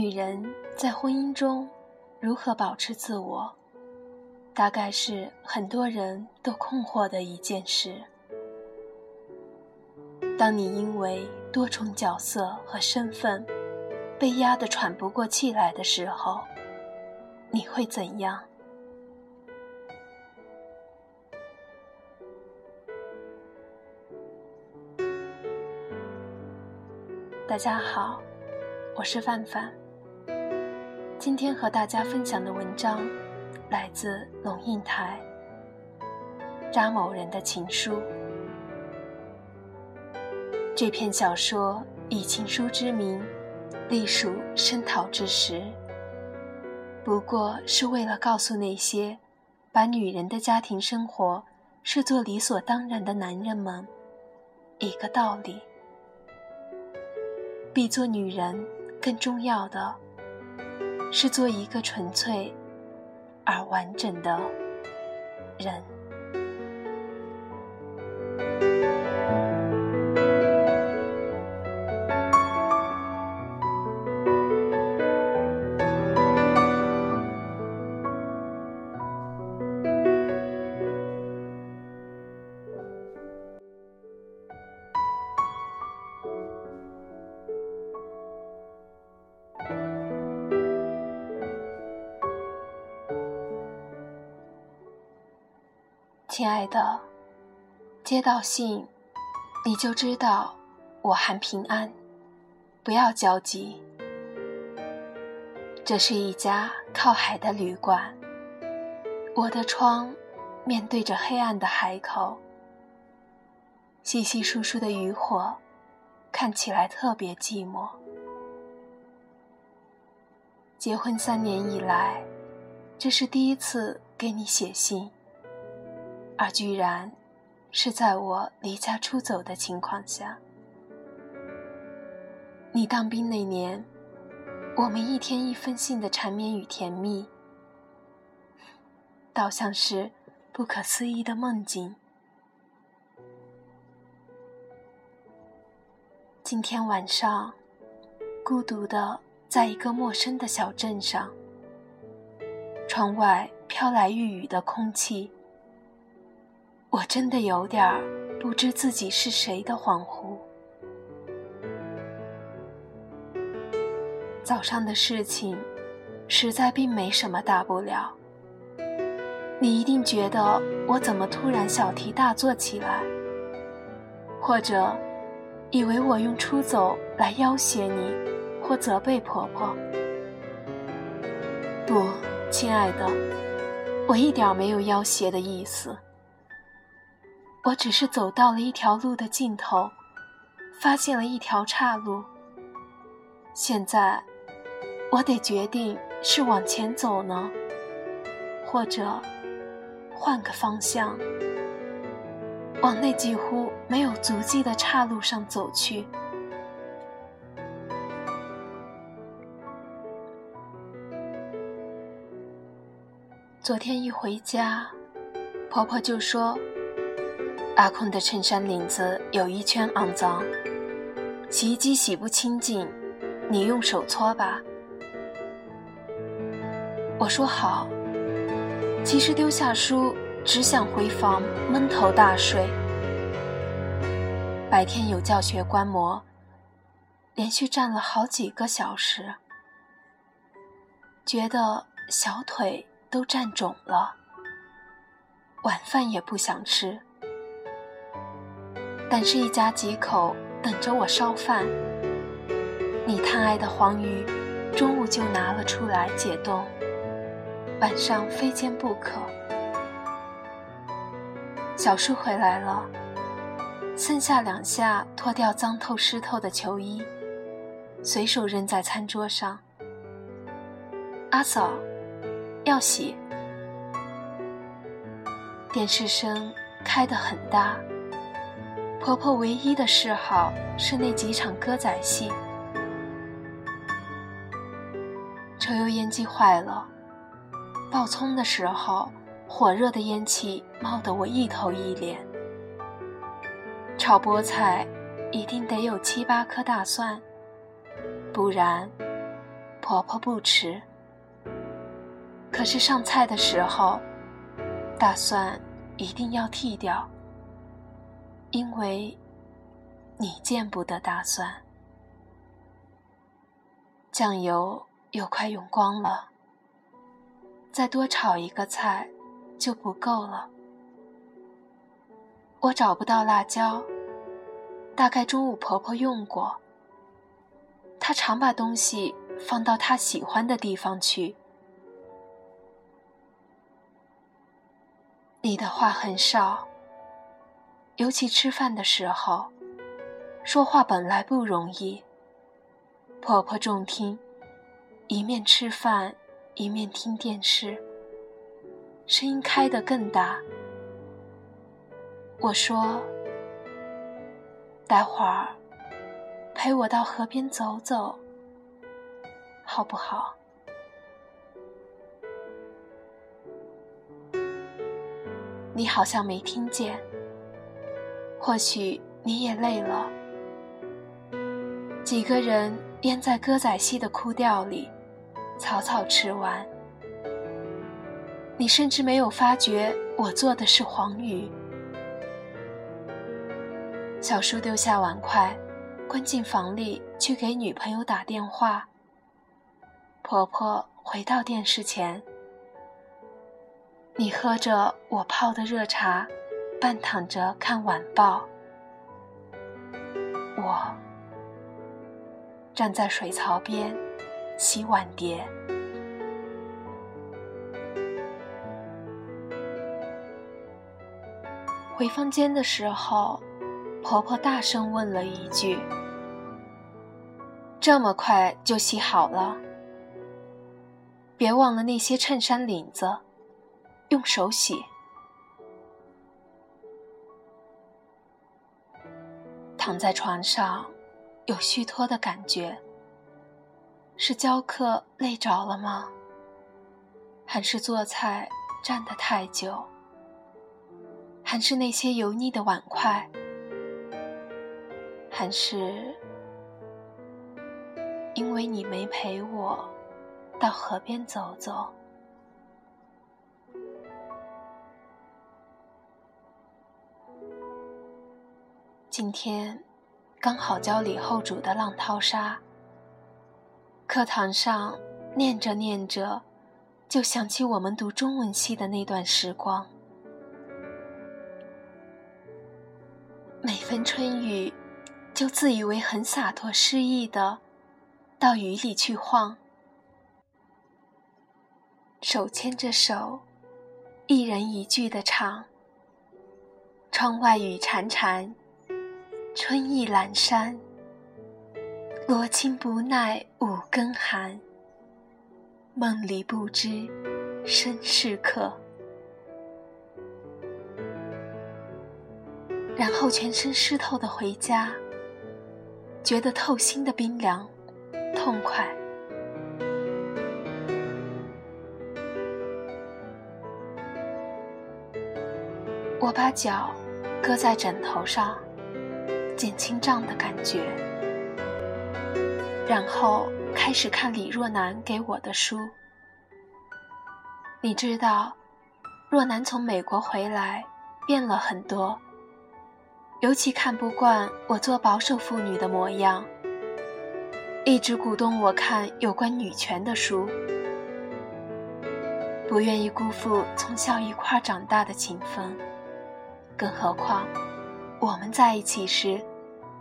女人在婚姻中如何保持自我，大概是很多人都困惑的一件事。当你因为多重角色和身份被压得喘不过气来的时候，你会怎样？大家好，我是范范。今天和大家分享的文章来自龙应台，张某人的情书。这篇小说以情书之名，隶属声讨之时，不过是为了告诉那些把女人的家庭生活视作理所当然的男人们一个道理。比做女人更重要的是做一个纯粹而完整的人。亲爱的，接到信，你就知道我还平安，不要焦急。这是一家靠海的旅馆，我的窗面对着黑暗的海口，稀稀疏疏的渔火看起来特别寂寞。结婚3年以来，这是第一次给你写信，而居然是在我离家出走的情况下。你当兵那年，我们一天一封信的缠绵与甜蜜，倒像是不可思议的梦境。今天晚上，孤独地在一个陌生的小镇上，窗外飘来欲雨的空气，我真的有点不知自己是谁的恍惚。早上的事情实在并没什么大不了，你一定觉得我怎么突然小题大做起来，或者以为我用出走来要挟你或责备婆婆。不，亲爱的，我一点没有要挟的意思，我只是走到了一条路的尽头，发现了一条岔路。现在，我得决定是往前走呢，或者换个方向，往那几乎没有足迹的岔路上走去。昨天一回家，婆婆就说阿坤的衬衫领子有一圈肮脏，洗衣机洗不清净，你用手搓吧。我说好，其实丢下书只想回房闷头大睡。白天有教学观摩，连续站了好几个小时，觉得小腿都站肿了，晚饭也不想吃。但是一家几口等着我烧饭，你贪爱的黄鱼中午就拿了出来解冻，晚上非煎不可。小叔回来了，剩下2下脱掉脏透湿透的球衣，随手扔在餐桌上。阿嫂，要洗。电视声开得很大，婆婆唯一的嗜好是那几场歌仔戏。抽油烟机坏了，爆葱的时候，火热的烟气冒得我一头一脸。炒菠菜一定得有7、8颗大蒜，不然婆婆不迟，可是上菜的时候，大蒜一定要剔掉，因为你见不得大蒜。酱油又快用光了，再多炒一个菜就不够了。我找不到辣椒，大概中午婆婆用过，她常把东西放到她喜欢的地方去。你的话很少，尤其吃饭的时候，说话本来不容易，婆婆重听，一面吃饭一面听电视，声音开得更大。我说，待会儿陪我到河边走走，好不好？你好像没听见，或许你也累了。几个人淹在歌仔戏的哭调里，草草吃完。你甚至没有发觉我做的是黄鱼。小叔丢下碗筷，关进房里去给女朋友打电话。婆婆回到电视前，你喝着我泡的热茶，半躺着看晚报。我站在水槽边，洗碗碟。回房间的时候，婆婆大声问了一句：“这么快就洗好了？别忘了那些衬衫领子，用手洗。”躺在床上，有虚脱的感觉。是教课累着了吗？还是做菜站得太久？还是那些油腻的碗筷？还是因为你没陪我到河边走走？今天刚好教李后主的《浪淘沙》，课堂上念着念着，就想起我们读中文系的那段时光。每逢春雨，就自以为很洒脱诗意的到雨里去晃，手牵着手，一人一句的唱：窗外雨潺潺，春意阑珊，罗衾不耐五更寒，梦里不知身是客。然后全身湿透的回家，觉得透心的冰凉痛快。我把脚搁在枕头上，减轻胀的感觉，然后开始看李若男给我的书。你知道，若男从美国回来变了很多，尤其看不惯我做保守妇女的模样，一直鼓动我看有关女权的书，不愿意辜负从小一块长大的情分，更何况我们在一起时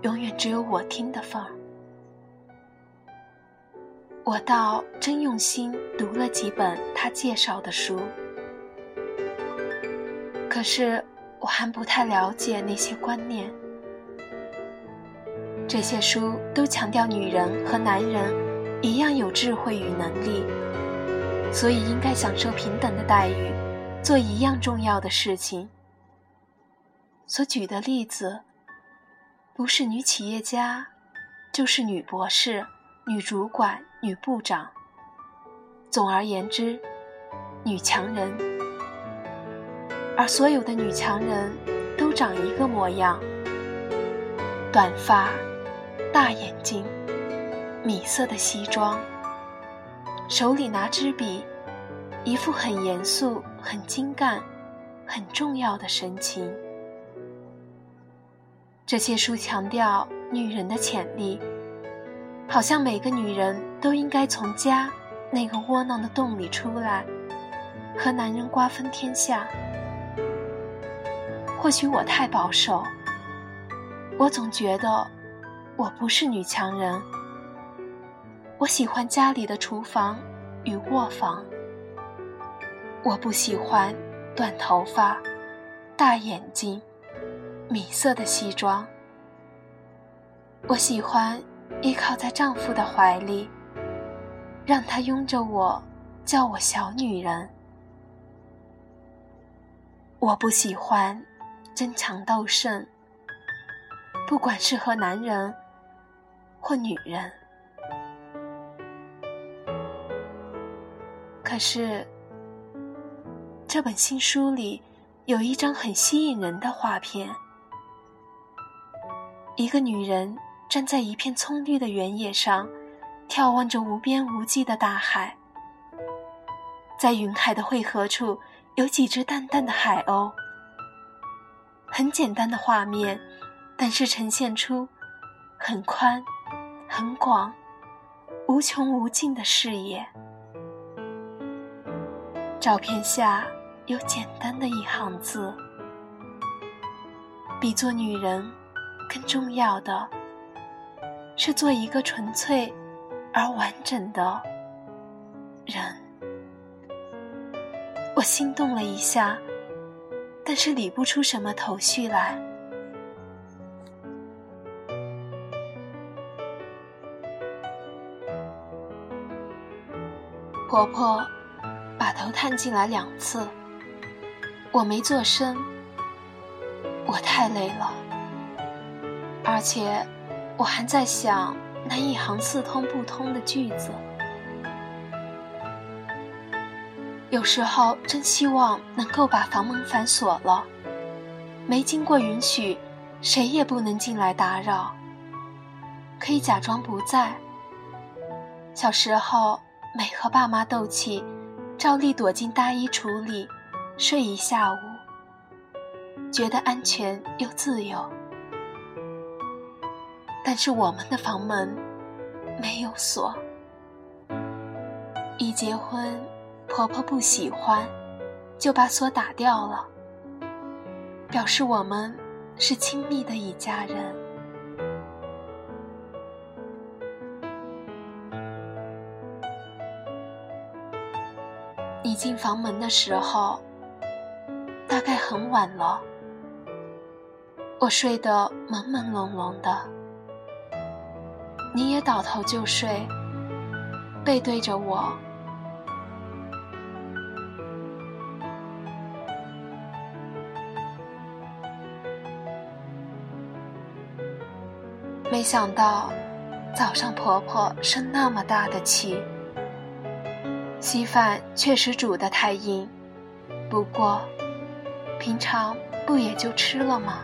永远只有我听的份儿。我倒真用心读了几本他介绍的书，可是我还不太了解那些观念。这些书都强调女人和男人一样有智慧与能力，所以应该享受平等的待遇，做一样重要的事情。所举的例子，不是女企业家，就是女博士、女主管、女部长。总而言之，女强人。而所有的女强人都长一个模样：短发、大眼睛、米色的西装、手里拿支笔，一副很严肃、很精干、很重要的神情。这些书强调女人的潜力，好像每个女人都应该从家那个窝囊的洞里出来，和男人瓜分天下。或许我太保守，我总觉得我不是女强人。我喜欢家里的厨房与卧房，我不喜欢短头发、大眼睛、米色的西装。我喜欢依靠在丈夫的怀里，让他拥着我，叫我小女人。我不喜欢争强斗胜，不管是和男人或女人。可是，这本新书里有一张很吸引人的画片，一个女人站在一片葱绿的原野上，眺望着无边无际的大海。在云海的汇合处，有几只淡淡的海鸥。很简单的画面，但是呈现出很宽、很广、无穷无尽的视野。照片下有简单的一行字，比做女人更重要的是做一个纯粹而完整的人。我心动了一下，但是理不出什么头绪来。婆婆把头探进来2次，我没做声。我太累了，而且我还在想那一行似通不通的句子。有时候真希望能够把房门反锁了，没经过允许，谁也不能进来打扰，可以假装不在。小时候每和爸妈斗气，照例躲进大衣橱里睡一下午，觉得安全又自由。但是我们的房门没有锁。一结婚，婆婆不喜欢，就把锁打掉了，表示我们是亲密的一家人。你进房门的时候，大概很晚了。我睡得朦朦胧胧的，你也倒头就睡，背对着我。没想到早上婆婆生那么大的气，稀饭确实煮得太硬，不过平常不也就吃了吗？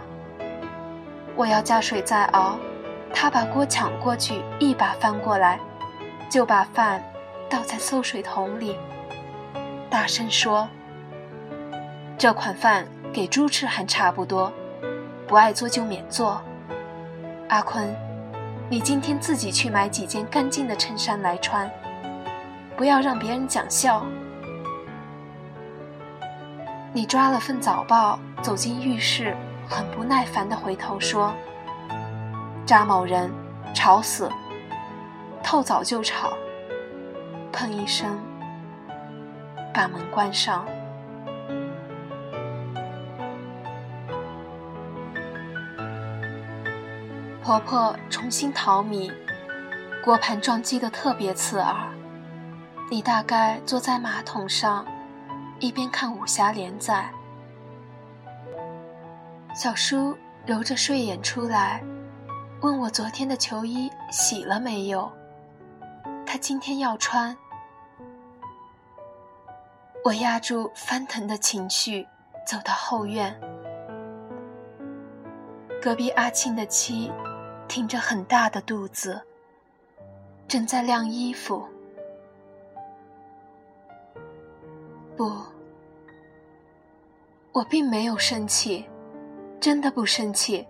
我要加水再熬，她把锅抢过去，一把翻过来，就把饭倒在馊水桶里，大声说：“这款饭给猪吃还差不多，不爱做就免做。阿坤，你今天自己去买几件干净的衬衫来穿，不要让别人讲笑。”你抓了份早报走进浴室，很不耐烦地回头说：“扎某人，吵死，透早就吵。”砰一声，把门关上。婆婆重新淘米，锅盘撞击得特别刺耳。你大概坐在马桶上，一边看武侠连载。小叔揉着睡眼出来，问我昨天的球衣洗了没有，他今天要穿。我压住翻腾的情绪，走到后院。隔壁阿庆的妻挺着很大的肚子，正在晾衣服。不，我并没有生气，真的不生气，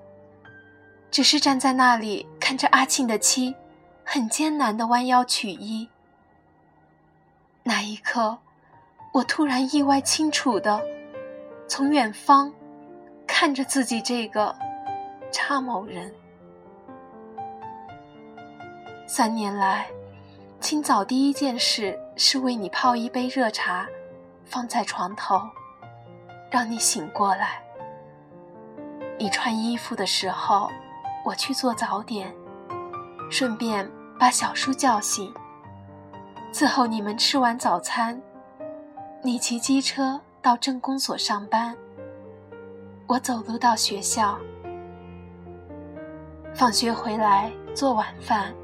只是站在那里看着阿庆的妻很艰难地弯腰取衣。那一刻，我突然意外清楚地从远方看着自己这个差某人。3年来，清早第一件事是为你泡一杯热茶放在床头，让你醒过来。你穿衣服的时候，我去做早点，顺便把小叔叫醒。此后你们吃完早餐，你骑机车到镇公所上班，我走路到学校。放学回来做晚饭，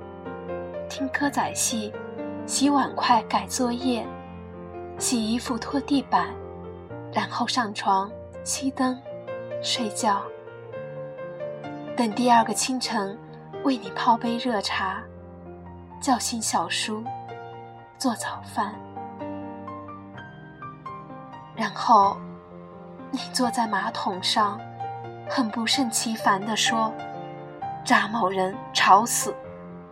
听歌仔戏，洗碗筷，改作业，洗衣服，拖地板，然后上床，熄灯，睡觉。等第二个清晨，为你泡杯热茶，叫醒小叔，做早饭。然后你坐在马桶上，很不胜其烦地说，查某人吵死，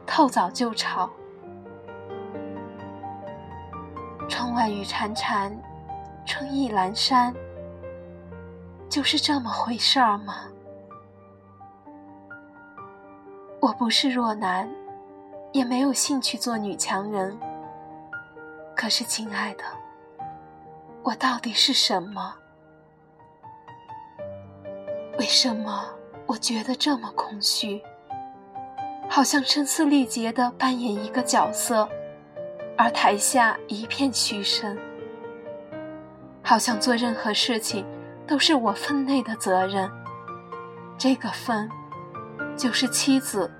透早就吵。窗外雨潺潺，春意阑珊，就是这么回事儿吗？我不是弱男，也没有兴趣做女强人，可是亲爱的，我到底是什么？为什么我觉得这么空虚？好像声嘶力竭地扮演一个角色，而台下一片嘘声。好像做任何事情都是我分内的责任，这个分就是妻子、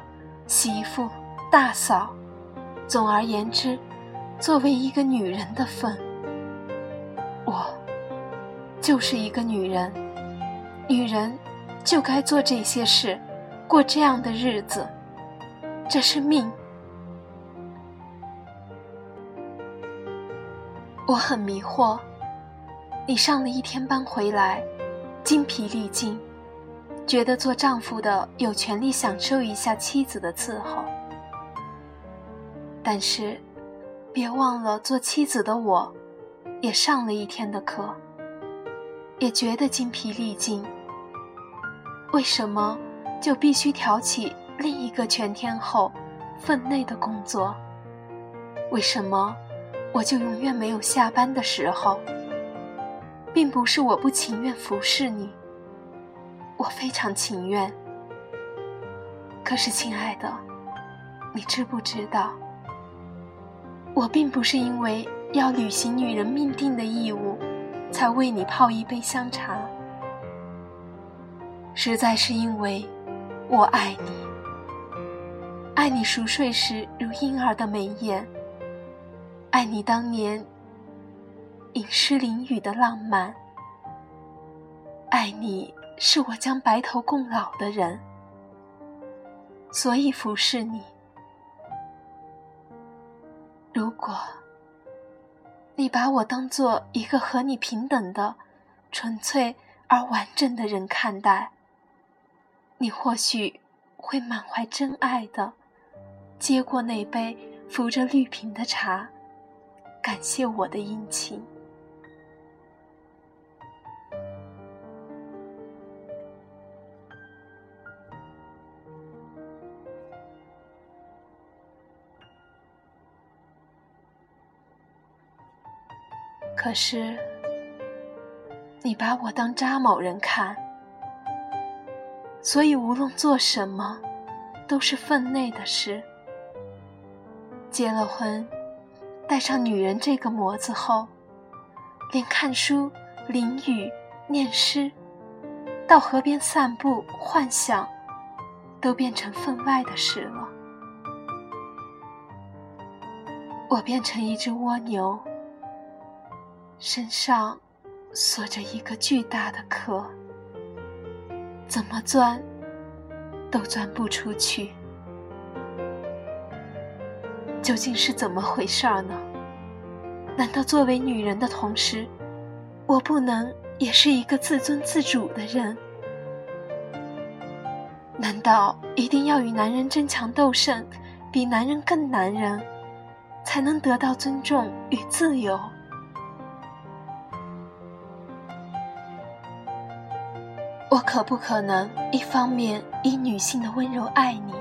媳妇、大嫂，总而言之，作为一个女人的分。我就是一个女人，女人就该做这些事，过这样的日子，这是命。我很迷惑，你上了1天班回来，精疲力尽，觉得做丈夫的有权利享受一下妻子的伺候。但是，别忘了做妻子的我，也上了1天的课，也觉得精疲力尽。为什么就必须挑起另一个全天候分内的工作？为什么我就永远没有下班的时候？并不是我不情愿服侍你，我非常情愿。可是亲爱的，你知不知道，我并不是因为要履行女人命定的义务才为你泡一杯香茶，实在是因为我爱你，爱你熟睡时如婴儿的眉眼，爱你当年饮诗淋雨的浪漫，爱你是我将白头共老的人，所以服侍你。如果你把我当作一个和你平等的、纯粹而完整的人看待，你或许会满怀真爱的接过那杯浮着绿瓶的茶，感谢我的殷勤。可是，你把我当查某人看，所以无论做什么都是分内的事。结了婚，戴上女人这个模子后，连看书、淋雨、念诗，到河边散步、幻想，都变成分外的事了。我变成一只蜗牛，身上锁着一个巨大的壳，怎么钻都钻不出去。究竟是怎么回事呢？难道作为女人的同时，我不能也是一个自尊自主的人？难道一定要与男人争强斗胜，比男人更男人，才能得到尊重与自由？我可不可能一方面以女性的温柔爱你，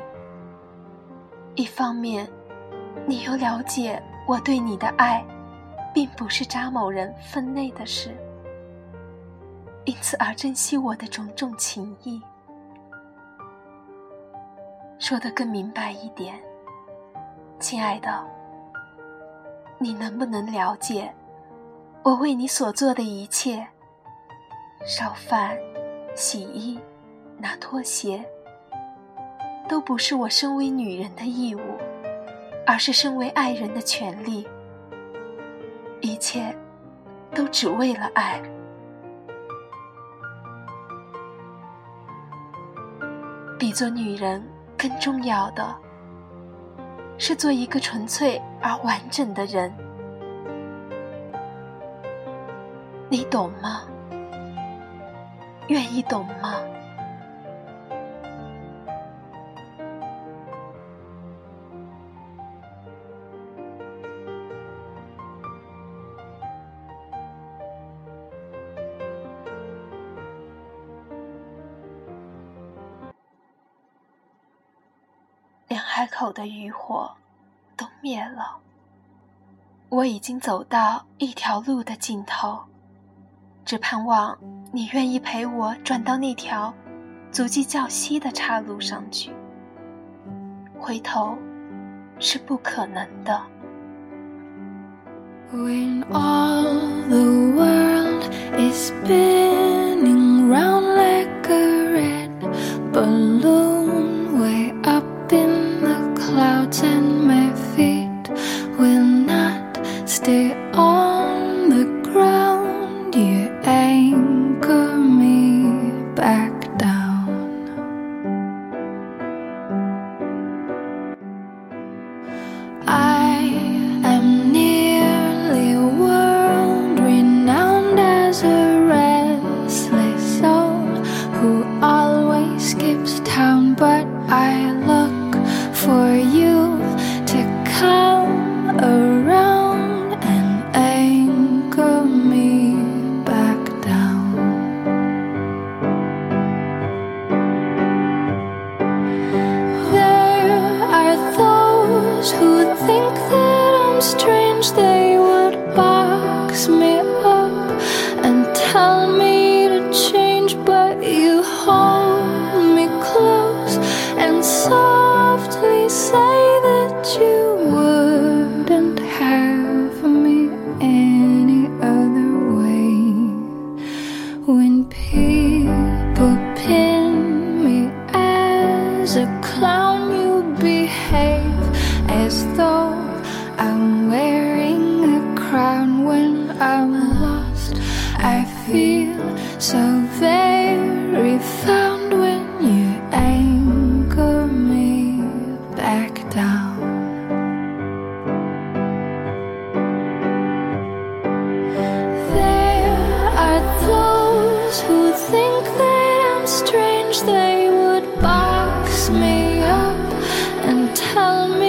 一方面你又了解我对你的爱并不是扎某人分内的事，因此而珍惜我的种种情谊？说得更明白一点，亲爱的，你能不能了解我为你所做的一切，烧饭、洗衣、拿拖鞋，都不是我身为女人的义务，而是身为爱人的权利，一切都只为了爱。比做女人更重要的是做一个纯粹而完整的人，你懂吗？愿意懂吗？连海口的渔火都灭了，我已经走到一条路的尽头，只盼望你愿意陪我转到那条足迹较稀的岔路上去。回头是不可能的。 When all the world is spinning round like a red balloon way up in the clouds, and my feet will not stay on the ground, you anchor me back down. I am nearly world renowned as a restless soul who always skips town, but I look for you to come around and anchor me back down. There are those who think that I'm strange, they would box me up and tell me to change, but you hold me close and softly say that you wouldn't have me any other way. When people pin me as a clown, you behave as though I'm wearing a crown. When I'm lost, I feel so very found when you anchor me back down. There are those who think that I'm strange, they would box me up and tell me